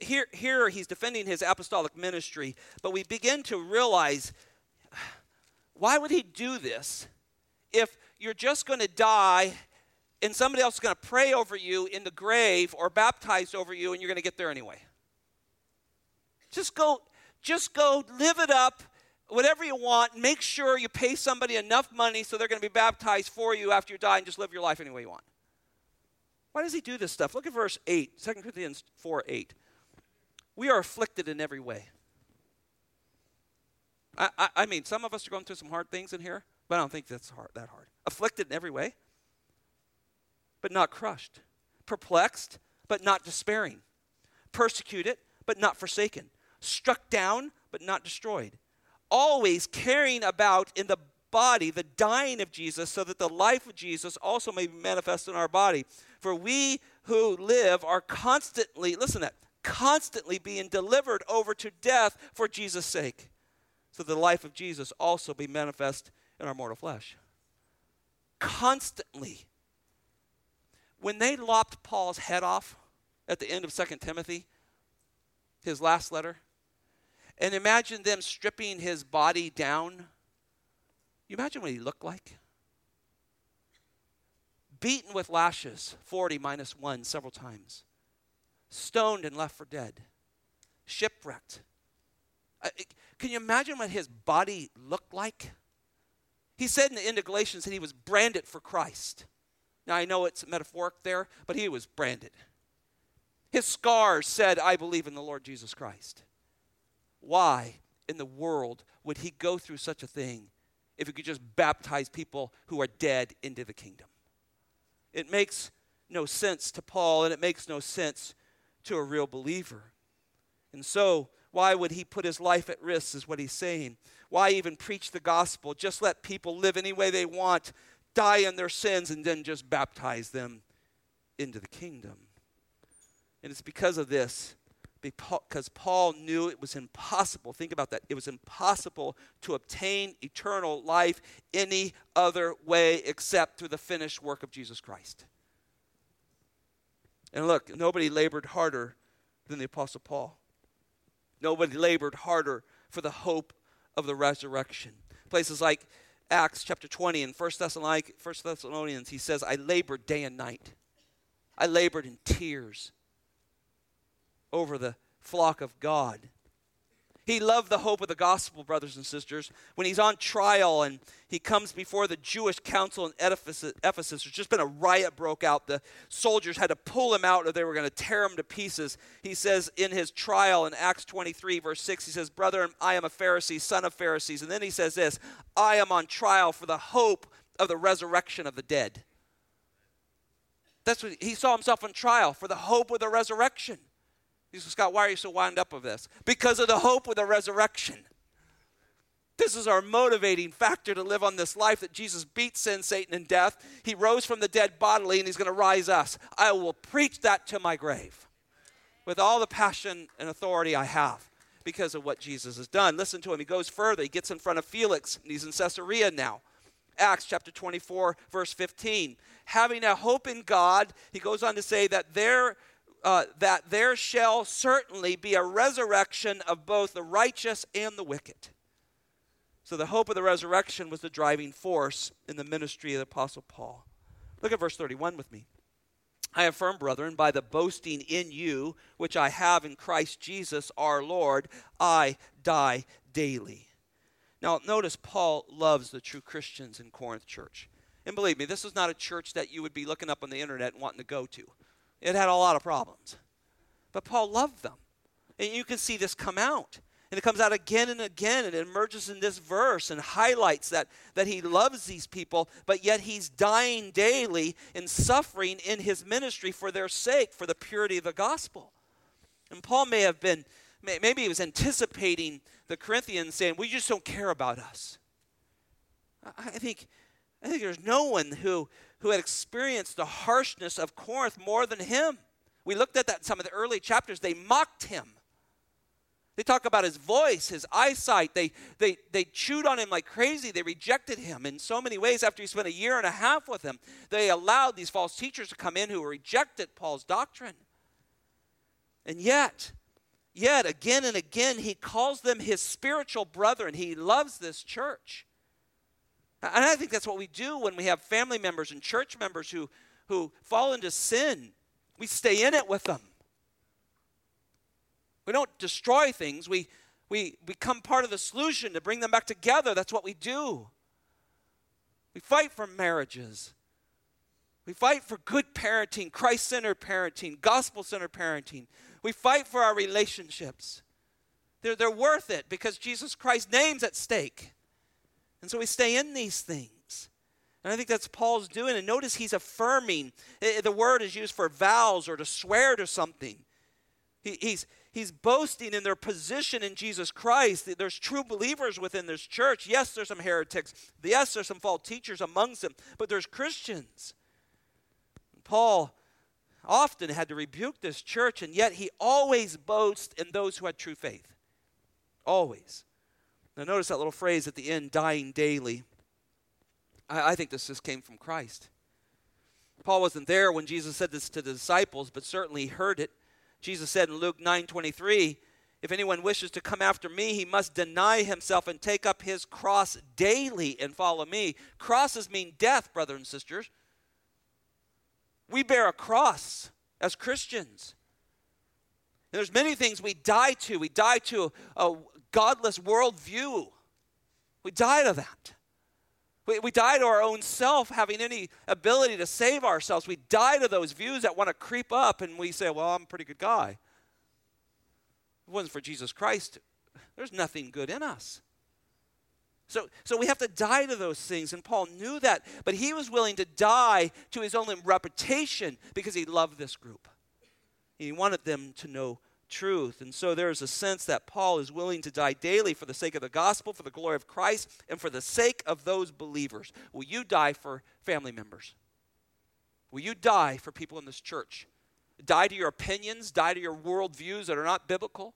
Here, here he's defending his apostolic ministry, but we begin to realize, why would he do this if you're just going to die and somebody else is going to pray over you in the grave or baptized over you, and you're going to get there anyway? Just go, just go live it up, whatever you want. Make sure you pay somebody enough money so they're going to be baptized for you after you die, and just live your life any way you want. Why does he do this stuff? Look at verse eight, Second Corinthians four eight. We are afflicted in every way. I, I, I mean, some of us are going through some hard things in here, but I don't think that's hard, that hard. Afflicted in every way. but not crushed, perplexed, but not despairing, persecuted, but not forsaken, struck down, but not destroyed, always carrying about in the body the dying of Jesus, so that the life of Jesus also may be manifest in our body. For we who live are constantly, listen to that, constantly being delivered over to death for Jesus' sake, so the life of Jesus also be manifest in our mortal flesh. Constantly. When they lopped Paul's head off at the end of Second Timothy, his last letter, and imagine them stripping his body down, you imagine what he looked like? Beaten with lashes, forty minus one, several times. Stoned and left for dead. Shipwrecked. Uh, can you imagine what his body looked like? He said in the end of Galatians that he was branded for Christ. Now, I know it's metaphoric there, but he was branded. His scars said, I believe in the Lord Jesus Christ. Why in the world would he go through such a thing if he could just baptize people who are dead into the kingdom? It makes no sense to Paul, and it makes no sense to a real believer. And so, why would he put his life at risk is what he's saying. Why even preach the gospel? Just let people live any way they want, die in their sins, and then just baptize them into the kingdom. And it's because of this, because Paul knew it was impossible, think about that, it was impossible to obtain eternal life any other way except through the finished work of Jesus Christ. And look, nobody labored harder than the Apostle Paul. Nobody labored harder for the hope of the resurrection. Places like Acts chapter twenty and First Thessalonians, he says, I labored day and night. I labored in tears over the flock of God. He loved the hope of the gospel, brothers and sisters. When he's on trial and he comes before the Jewish council in Ephesus, Ephesus, there's just been a riot broke out. The soldiers had to pull him out or they were going to tear him to pieces. He says in his trial in Acts twenty-three, verse six, he says, Brethren, I am a Pharisee, son of Pharisees. And then he says this, I am on trial for the hope of the resurrection of the dead. That's what he saw himself on trial, for the hope of the resurrection. He said, Scott, why are you so wound up with this? Because of the hope of the resurrection. This is our motivating factor to live on this life, that Jesus beat sin, Satan, and death. He rose from the dead bodily, and he's going to rise us. I will preach that to my grave with all the passion and authority I have because of what Jesus has done. Listen to him. He goes further. He gets in front of Felix, and he's in Caesarea now. Acts chapter twenty-four, verse fifteen. Having a hope in God, he goes on to say that there... Uh, that there shall certainly be a resurrection of both the righteous and the wicked. So the hope of the resurrection was the driving force in the ministry of the Apostle Paul. Look at verse thirty-one with me. I affirm, brethren, by the boasting in you, which I have in Christ Jesus our Lord, I die daily. Now notice Paul loves the true Christians in Corinth church. And believe me, this is not a church that you would be looking up on the internet and wanting to go to. It had a lot of problems. But Paul loved them. And you can see this come out. And it comes out again and again, and it emerges in this verse and highlights that, that he loves these people, but yet he's dying daily and suffering in his ministry for their sake, for the purity of the gospel. And Paul may have been, maybe he was anticipating the Corinthians saying, we just don't care about us. I think, I think there's no one who... who had experienced the harshness of Corinth more than him. We looked at that in some of the early chapters. They mocked him. They talk about his voice, his eyesight. They, they, they chewed on him like crazy. They rejected him in so many ways after he spent a year and a half with them. They allowed these false teachers to come in who rejected Paul's doctrine. And yet, yet again and again, he calls them his spiritual brethren. He loves this church. And I think that's what we do when we have family members and church members who, who fall into sin. We stay in it with them. We don't destroy things. We, we become part of the solution to bring them back together. That's what we do. We fight for marriages. We fight for good parenting, Christ-centered parenting, gospel-centered parenting. We fight for our relationships. They're, they're worth it because Jesus Christ's name's at stake. And so we stay in these things. And I think that's Paul's doing. And notice he's affirming. The word is used for vows or to swear to something. He, he's he's boasting in their position in Jesus Christ. There's true believers within this church. Yes, there's some heretics. Yes, there's some false teachers amongst them. But there's Christians. Paul often had to rebuke this church, and yet he always boasts in those who had true faith. Always. Now notice that little phrase at the end, dying daily. I, I think this just came from Christ. Paul wasn't there when Jesus said this to the disciples, but certainly he heard it. Jesus said in Luke nine twenty-three, if anyone wishes to come after me, he must deny himself and take up his cross daily and follow me. Crosses mean death, brothers and sisters. We bear a cross as Christians. And there's many things we die to. We die to a, a godless worldview. We die to that. We, we die to our own self having any ability to save ourselves. We die to those views that want to creep up, and we say, well, I'm a pretty good guy. If it wasn't for Jesus Christ, there's nothing good in us. So so we have to die to those things, and Paul knew that, but he was willing to die to his own reputation because he loved this group. He wanted them to know truth, and so there is a sense that Paul is willing to die daily for the sake of the gospel, for the glory of Christ, and for the sake of those believers. Will you die for family members? Will you die for people in this church? Die to your opinions, die to your worldviews that are not biblical?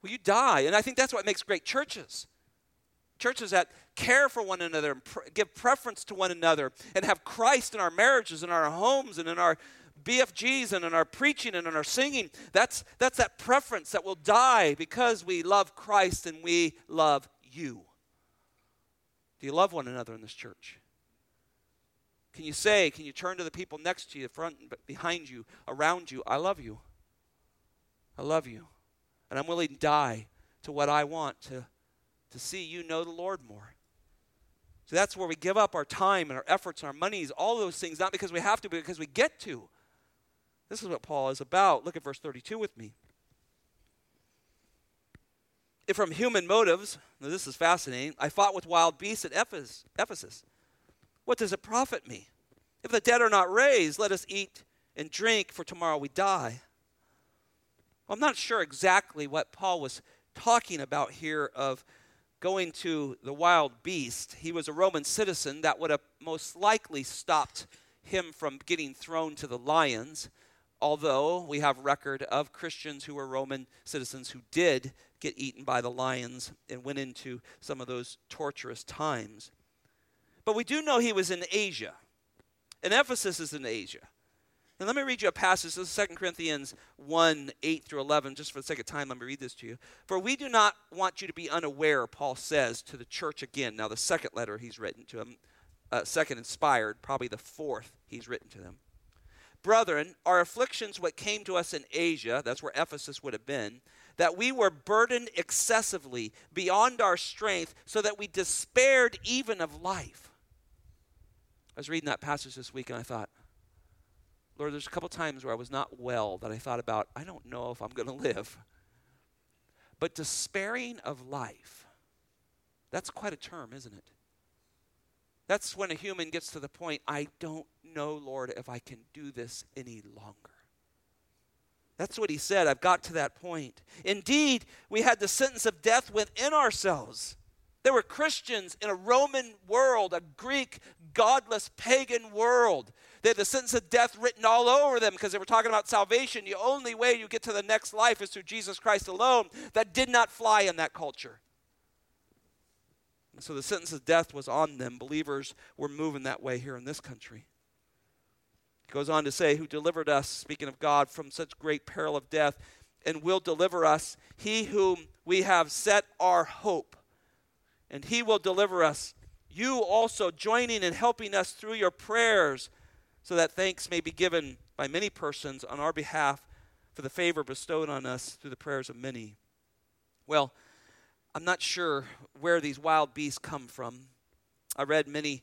Will you die? And I think that's what makes great churches. Churches that care for one another and pr- give preference to one another and have Christ in our marriages and our homes and in our B F Gs and in our preaching and in our singing. That's, that's that preference that will die because we love Christ and we love you. Do you love one another in this church? Can you say, can you turn to the people next to you, front and behind you, around you, I love you. I love you. And I'm willing to die to what I want to to see you know the Lord more. So that's where we give up our time and our efforts and our monies, all those things, not because we have to, but because we get to. This is what Paul is about. Look at verse thirty-two with me. If from human motives, now this is fascinating, I fought with wild beasts at Ephesus, what does it profit me? If the dead are not raised, let us eat and drink, for tomorrow we die. Well, I'm not sure exactly what Paul was talking about here of going to the wild beast. He was a Roman citizen. That would have most likely stopped him from getting thrown to the lions, although we have record of Christians who were Roman citizens who did get eaten by the lions and went into some of those torturous times. But we do know he was in Asia, and Ephesus is in Asia. And let me read you a passage. This is Second Corinthians one, eight through eleven. Just for the sake of time, let me read this to you. For we do not want you to be unaware, Paul says, to the church again. Now, the second letter he's written to them, uh, second inspired, probably the fourth he's written to them. Brethren, our afflictions, what came to us in Asia, that's where Ephesus would have been, that we were burdened excessively beyond our strength, so that we despaired even of life. I was reading that passage this week, and I thought, Lord, there's a couple times where I was not well that I thought about, I don't know if I'm going to live. But despairing of life, that's quite a term, isn't it? That's when a human gets to the point, I don't know, Lord, if I can do this any longer. That's what he said. I've got to that point. Indeed, we had the sentence of death within ourselves. There were Christians in a Roman world, a Greek, godless, pagan world. They had the sentence of death written all over them because they were talking about salvation. The only way you get to the next life is through Jesus Christ alone. That did not fly in that culture. And so the sentence of death was on them. Believers were moving that way here in this country. It goes on to say, who delivered us, speaking of God, from such great peril of death, and will deliver us, he whom we have set our hope. And he will deliver us, you also joining and helping us through your prayers, so that thanks may be given by many persons on our behalf for the favor bestowed on us through the prayers of many. Well, I'm not sure where these wild beasts come from. I read many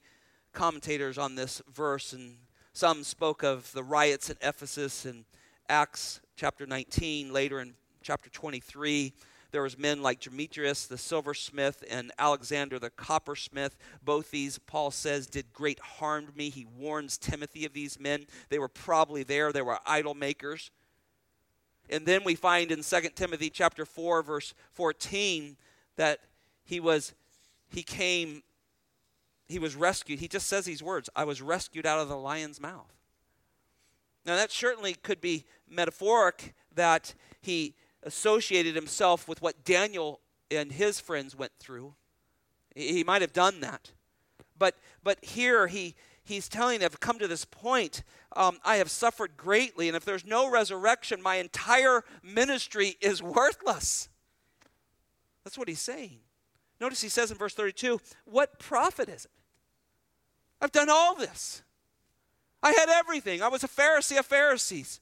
commentators on this verse, and some spoke of the riots at Ephesus in Acts chapter nineteen, later in chapter twenty-three. There was men like Demetrius, the silversmith, and Alexander, the coppersmith. Both these, Paul says, did great harm to me. He warns Timothy of these men. They were probably there. They were idol makers. And then we find in Second Timothy chapter four, verse fourteen, that he was, he came, he was rescued. He just says these words, I was rescued out of the lion's mouth. Now that certainly could be metaphoric, that he associated himself with what Daniel and his friends went through. He might have done that. But but here he he's telling, I've come to this point, um, I have suffered greatly, and if there's no resurrection, my entire ministry is worthless. That's what he's saying. Notice he says in verse thirty-two, what profit is it? I've done all this. I had everything. I was a Pharisee of Pharisees.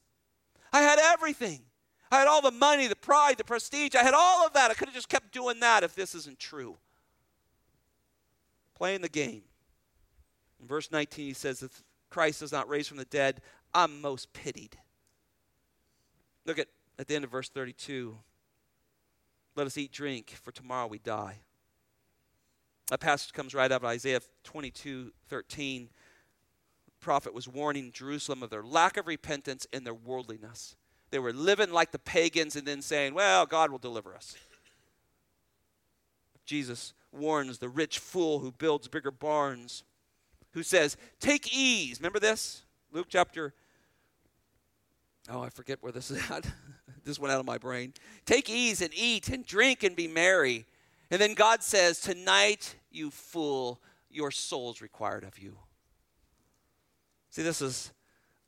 I had everything. I had all the money, the pride, the prestige. I had all of that. I could have just kept doing that if this isn't true. Playing the game. In verse nineteen, he says, if Christ is not raised from the dead, I'm most pitied. Look at, at the end of verse thirty-two. Let us eat, drink, for tomorrow we die. That passage comes right out of Isaiah twenty-two thirteen. The prophet was warning Jerusalem of their lack of repentance and their worldliness. They were living like the pagans and then saying, well, God will deliver us. Jesus warns the rich fool who builds bigger barns, who says, take ease. Remember this? Luke chapter, oh, I forget where this is at. This went out of my brain. Take ease and eat and drink and be merry. And then God says, tonight, you fool, your soul's required of you. See, this is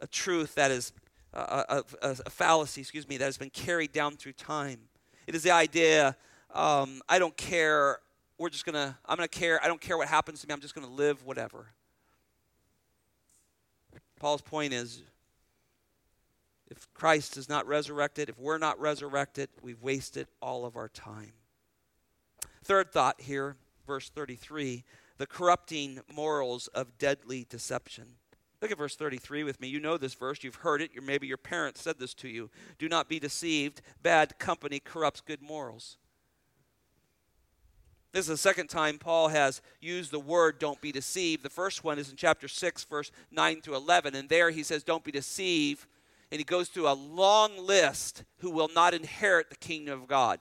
a truth that is uh, a, a, a fallacy, excuse me, that has been carried down through time. It is the idea, um, I don't care, we're just going to, I'm going to care, I don't care what happens to me, I'm just going to live whatever. Paul's point is, if Christ is not resurrected, if we're not resurrected, we've wasted all of our time. Third thought here, verse thirty-three, the corrupting morals of deadly deception. Look at verse thirty-three with me. You know this verse. You've heard it. Your, maybe your parents said this to you. Do not be deceived. Bad company corrupts good morals. This is the second time Paul has used the word don't be deceived. The first one is in chapter six, verse nine through eleven. And there he says don't be deceived. And he goes through a long list who will not inherit the kingdom of God.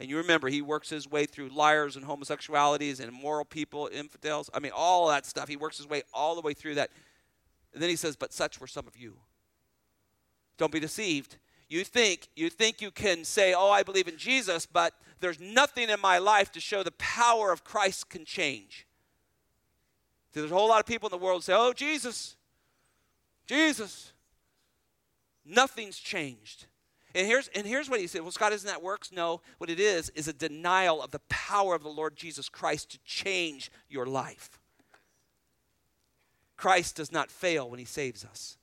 And you remember, he works his way through liars and homosexualities and immoral people, infidels. I mean, all that stuff. He works his way all the way through that. And then he says, but such were some of you. Don't be deceived. You think, you think you can say, oh, I believe in Jesus, but there's nothing in my life to show the power of Christ can change. So there's a whole lot of people in the world who say, oh, Jesus, Jesus, nothing's changed. And here's, and here's what he said. Well, Scott, isn't that works? No, what it is is a denial of the power of the Lord Jesus Christ to change your life. Christ does not fail when he saves us.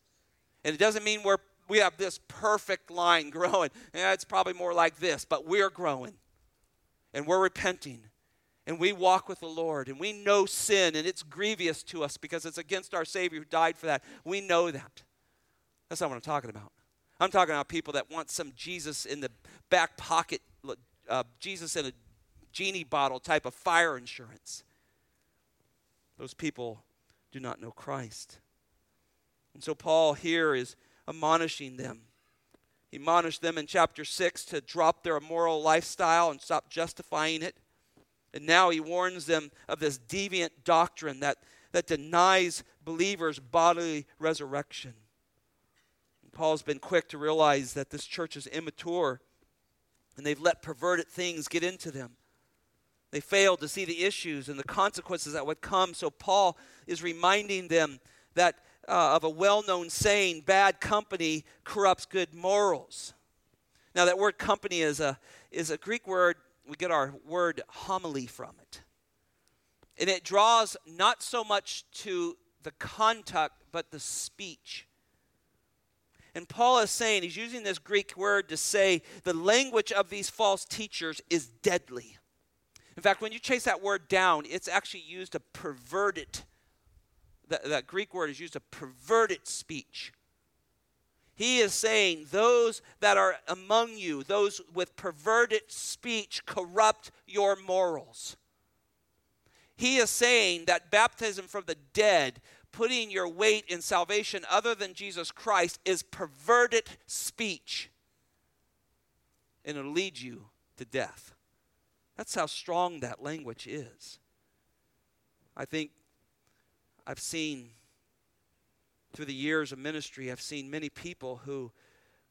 And it doesn't mean we're we have this perfect line growing. Yeah, it's probably more like this, but we're growing. And we're repenting. And we walk with the Lord. And we know sin, and it's grievous to us because it's against our Savior who died for that. We know that. That's not what I'm talking about. I'm talking about people that want some Jesus in the back pocket, uh, Jesus in a genie bottle type of fire insurance. Those people do not know Christ. And so Paul here is admonishing them. He admonished them in chapter six to drop their immoral lifestyle and stop justifying it. And now he warns them of this deviant doctrine that, that denies believers bodily resurrection. And Paul's been quick to realize that this church is immature and they've let perverted things get into them. They failed to see the issues and the consequences that would come. So Paul is reminding them that uh, of a well-known saying, bad company corrupts good morals. Now that word company is a, is a Greek word. We get our word homily from it. And it draws not so much to the conduct, but the speech. And Paul is saying, he's using this Greek word to say the language of these false teachers is deadly. In fact, when you chase that word down, it's actually used to pervert it. That, that Greek word is used to pervert its speech. He is saying, those that are among you, those with perverted speech, corrupt your morals. He is saying that baptism from the dead, putting your weight in salvation other than Jesus Christ, is perverted speech. And it'll lead you to death. That's how strong that language is. I think I've seen, through the years of ministry, I've seen many people who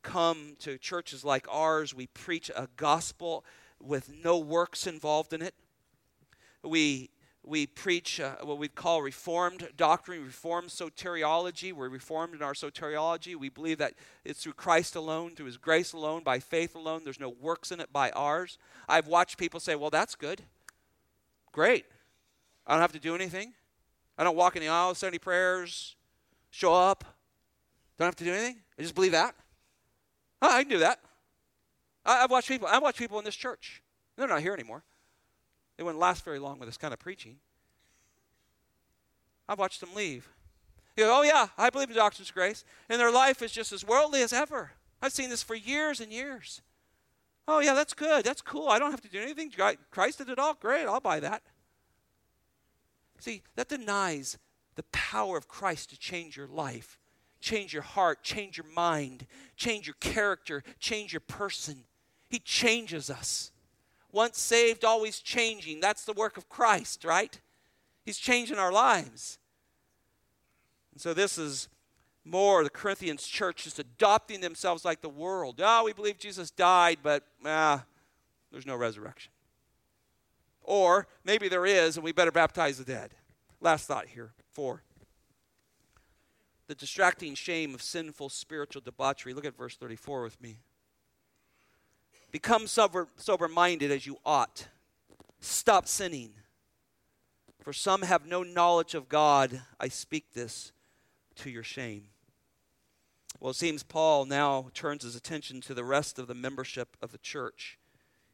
come to churches like ours. We preach a gospel with no works involved in it. We we preach uh, what we call Reformed doctrine, Reformed soteriology. We're Reformed in our soteriology. We believe that it's through Christ alone, through His grace alone, by faith alone. There's no works in it by ours. I've watched people say, well, that's good. Great. I don't have to do anything. I don't walk in the aisle, say any prayers, show up, don't have to do anything. I just believe that. Oh, I can do that. I, I've watched people. I watch people in this church. They're not here anymore. They wouldn't last very long with this kind of preaching. I've watched them leave. You go, oh yeah, I believe in the doctrine of grace. And their life is just as worldly as ever. I've seen this for years and years. Oh yeah, that's good. That's cool. I don't have to do anything. Christ did it all. Great, I'll buy that. See, that denies the power of Christ to change your life, change your heart, change your mind, change your character, change your person. He changes us. Once saved, always changing. That's the work of Christ, right? He's changing our lives. And so this is more the Corinthians church just adopting themselves like the world. Oh, we believe Jesus died, but ah, there's no resurrection. Or maybe there is, and we better baptize the dead. Last thought here, four. The distracting shame of sinful spiritual debauchery. Look at verse thirty-four with me. Become sober, sober-minded as you ought. Stop sinning. For some have no knowledge of God. I speak this to your shame. Well, it seems Paul now turns his attention to the rest of the membership of the church.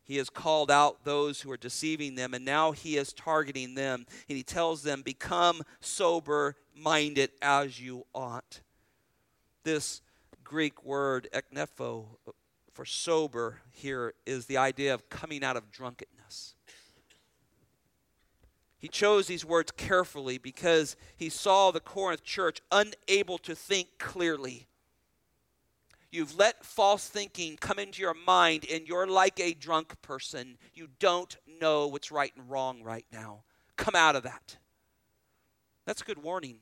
He has called out those who are deceiving them, and now he is targeting them. And he tells them, become sober-minded as you ought. This Greek word, eknepho, for sober here, is the idea of coming out of drunkenness. He chose these words carefully because he saw the Corinth church unable to think clearly. You've let false thinking come into your mind, and you're like a drunk person. You don't know what's right and wrong right now. Come out of that. That's a good warning.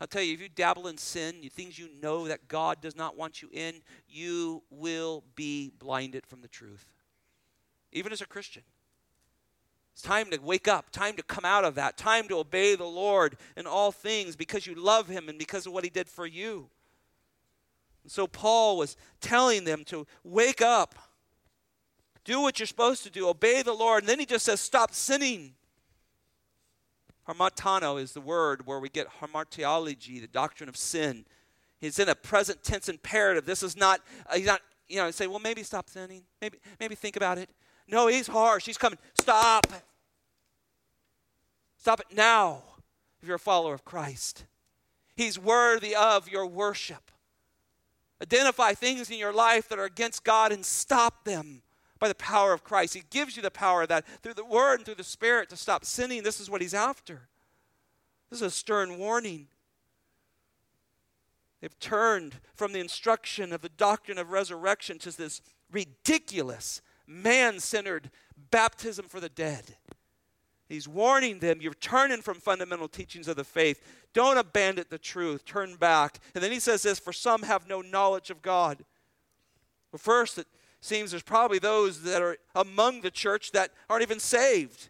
I'll tell you, if you dabble in sin, things you know that God does not want you in, you will be blinded from the truth, even as a Christian. It's time to wake up, time to come out of that, time to obey the Lord in all things because you love Him and because of what He did for you. So Paul was telling them to wake up, do what you're supposed to do, obey the Lord. And then he just says, stop sinning. Harmatano is the word where we get harmartiology, the doctrine of sin. It's in a present tense imperative. This is not, uh, he's not, you know, say, well, maybe stop sinning. Maybe, maybe think about it. No, he's harsh. He's coming. Stop. Stop it now if you're a follower of Christ. He's worthy of your worship. Identify things in your life that are against God and stop them by the power of Christ. He gives you the power of that through the Word and through the Spirit to stop sinning. This is what he's after. This is a stern warning. They've turned from the instruction of the doctrine of resurrection to this ridiculous, man-centered baptism for the dead. He's warning them, you're turning from fundamental teachings of the faith. Don't abandon the truth. Turn back. And then he says this, for some have no knowledge of God. Well, first, it seems there's probably those that are among the church that aren't even saved.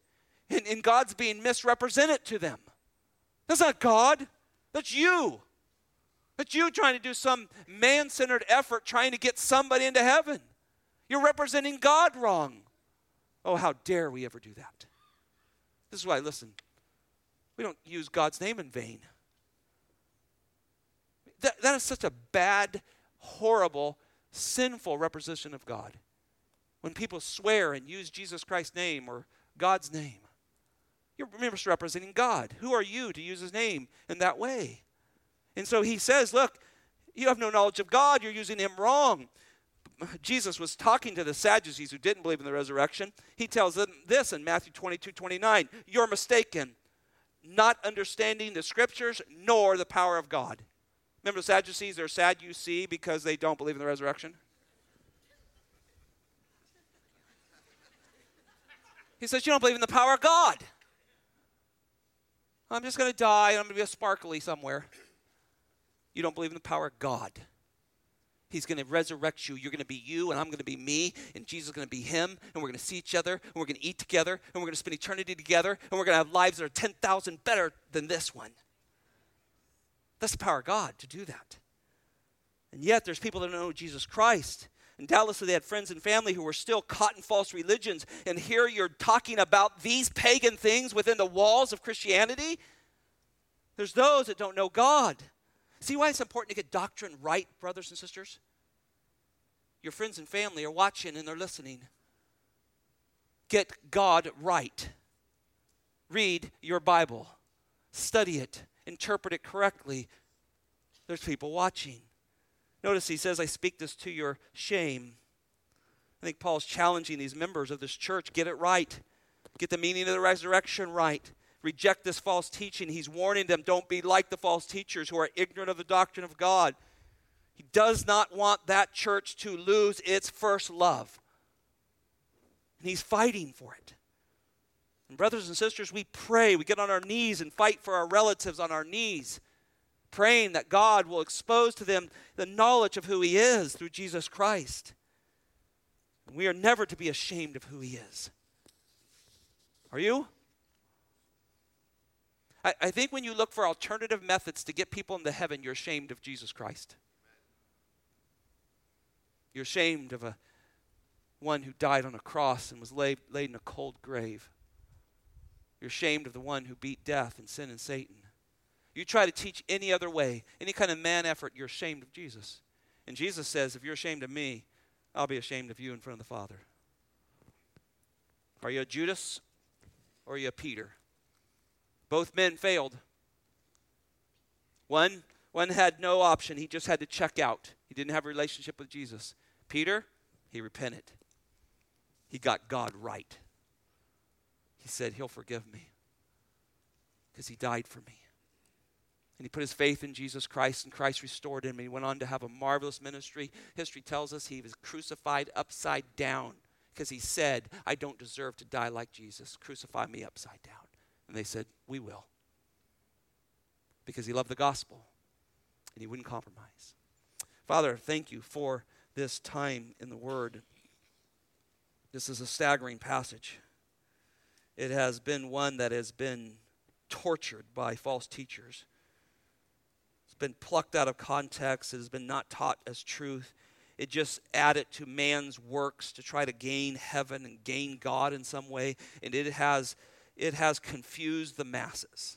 And, and God's being misrepresented to them. That's not God. That's you. That's you trying to do some man-centered effort trying to get somebody into heaven. You're representing God wrong. Oh, how dare we ever do that. This is why, listen, we don't use God's name in vain. That, that is such a bad, horrible, sinful representation of God. When people swear and use Jesus Christ's name or God's name, you're misrepresenting God. Who are you to use His name in that way? And so he says, look, You have no knowledge of God. You're using him wrong. Jesus was talking to the Sadducees who didn't believe in the resurrection. He tells them this in Matthew twenty-two twenty-nine. You're mistaken, not understanding the scriptures nor the power of God. Remember the Sadducees, they're sad you see because they don't believe in the resurrection. He says, you don't believe in the power of God. I'm just going to die and I'm going to be a sparkly somewhere. You don't believe in the power of God. He's going to resurrect you. You're going to be you, and I'm going to be me, and Jesus is going to be him, and we're going to see each other, and we're going to eat together, and we're going to spend eternity together, and we're going to have lives that are ten thousand better than this one. That's the power of God to do that. And yet there's people that don't know Jesus Christ. And doubtlessly they had friends and family who were still caught in false religions. And here you're talking about these pagan things within the walls of Christianity. There's those that don't know God. See why it's important to get doctrine right, brothers and sisters? Your friends and family are watching and they're listening. Get God right. Read your Bible. Study it. Interpret it correctly. There's people watching. Notice he says, I speak this to your shame. I think Paul's challenging these members of this church. Get it right. Get the meaning of the resurrection right. Reject this false teaching. He's warning them, don't be like the false teachers who are ignorant of the doctrine of God. He does not want that church to lose its first love. And he's fighting for it. And brothers and sisters, we pray. We get on our knees and fight for our relatives on our knees, praying that God will expose to them the knowledge of who he is through Jesus Christ. And we are never to be ashamed of who he is. Are you? I think when you look for alternative methods to get people into heaven, you're ashamed of Jesus Christ. You're ashamed of a one who died on a cross and was laid, laid in a cold grave. You're ashamed of the one who beat death and sin and Satan. You try to teach any other way, any kind of man effort, you're ashamed of Jesus. And Jesus says, if you're ashamed of me, I'll be ashamed of you in front of the Father. Are you a Judas or are you a Peter? Both men failed. One, one had no option. He just had to check out. He didn't have a relationship with Jesus. Peter, he repented. He got God right. He said, he'll forgive me because he died for me. And he put his faith in Jesus Christ, and Christ restored him. He went on to have a marvelous ministry. History tells us he was crucified upside down because he said, I don't deserve to die like Jesus. Crucify me upside down. And they said, we will. Because he loved the gospel and he wouldn't compromise. Father, thank you for this time in the Word. This is a staggering passage. It has been one that has been tortured by false teachers. It's been plucked out of context. It has been not taught as truth. It just added to man's works to try to gain heaven and gain God in some way. And it has... It has confused the masses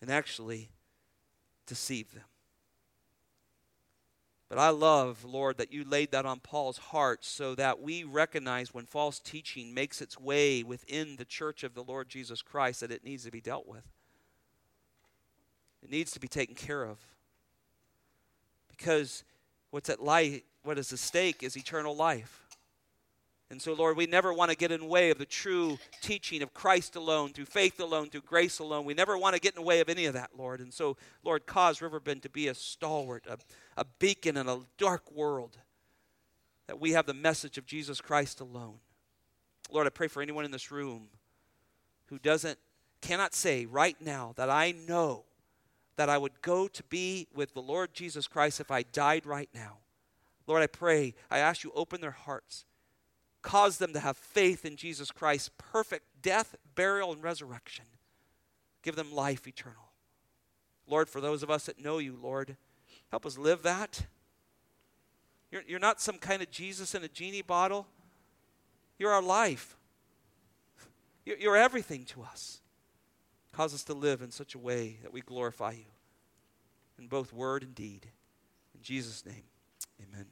and actually deceived them. But I love, Lord, that you laid that on Paul's heart so that we recognize when false teaching makes its way within the church of the Lord Jesus Christ that it needs to be dealt with. It needs to be taken care of. Because what's at light, what is at stake is eternal life. And so, Lord, we never want to get in the way of the true teaching of Christ alone, through faith alone, through grace alone. We never want to get in the way of any of that, Lord. And so, Lord, cause Riverbend to be a stalwart, a, a beacon in a dark world, that we have the message of Jesus Christ alone. Lord, I pray for anyone in this room who doesn't, cannot say right now that I know that I would go to be with the Lord Jesus Christ if I died right now. Lord, I pray, I ask you, open their hearts. Cause them to have faith in Jesus Christ's perfect death, burial, and resurrection. Give them life eternal. Lord, for those of us that know you, Lord, help us live that. You're, you're not some kind of Jesus in a genie bottle. You're our life. You're, you're everything to us. Cause us to live in such a way that we glorify you in both word and deed. In Jesus' name, amen.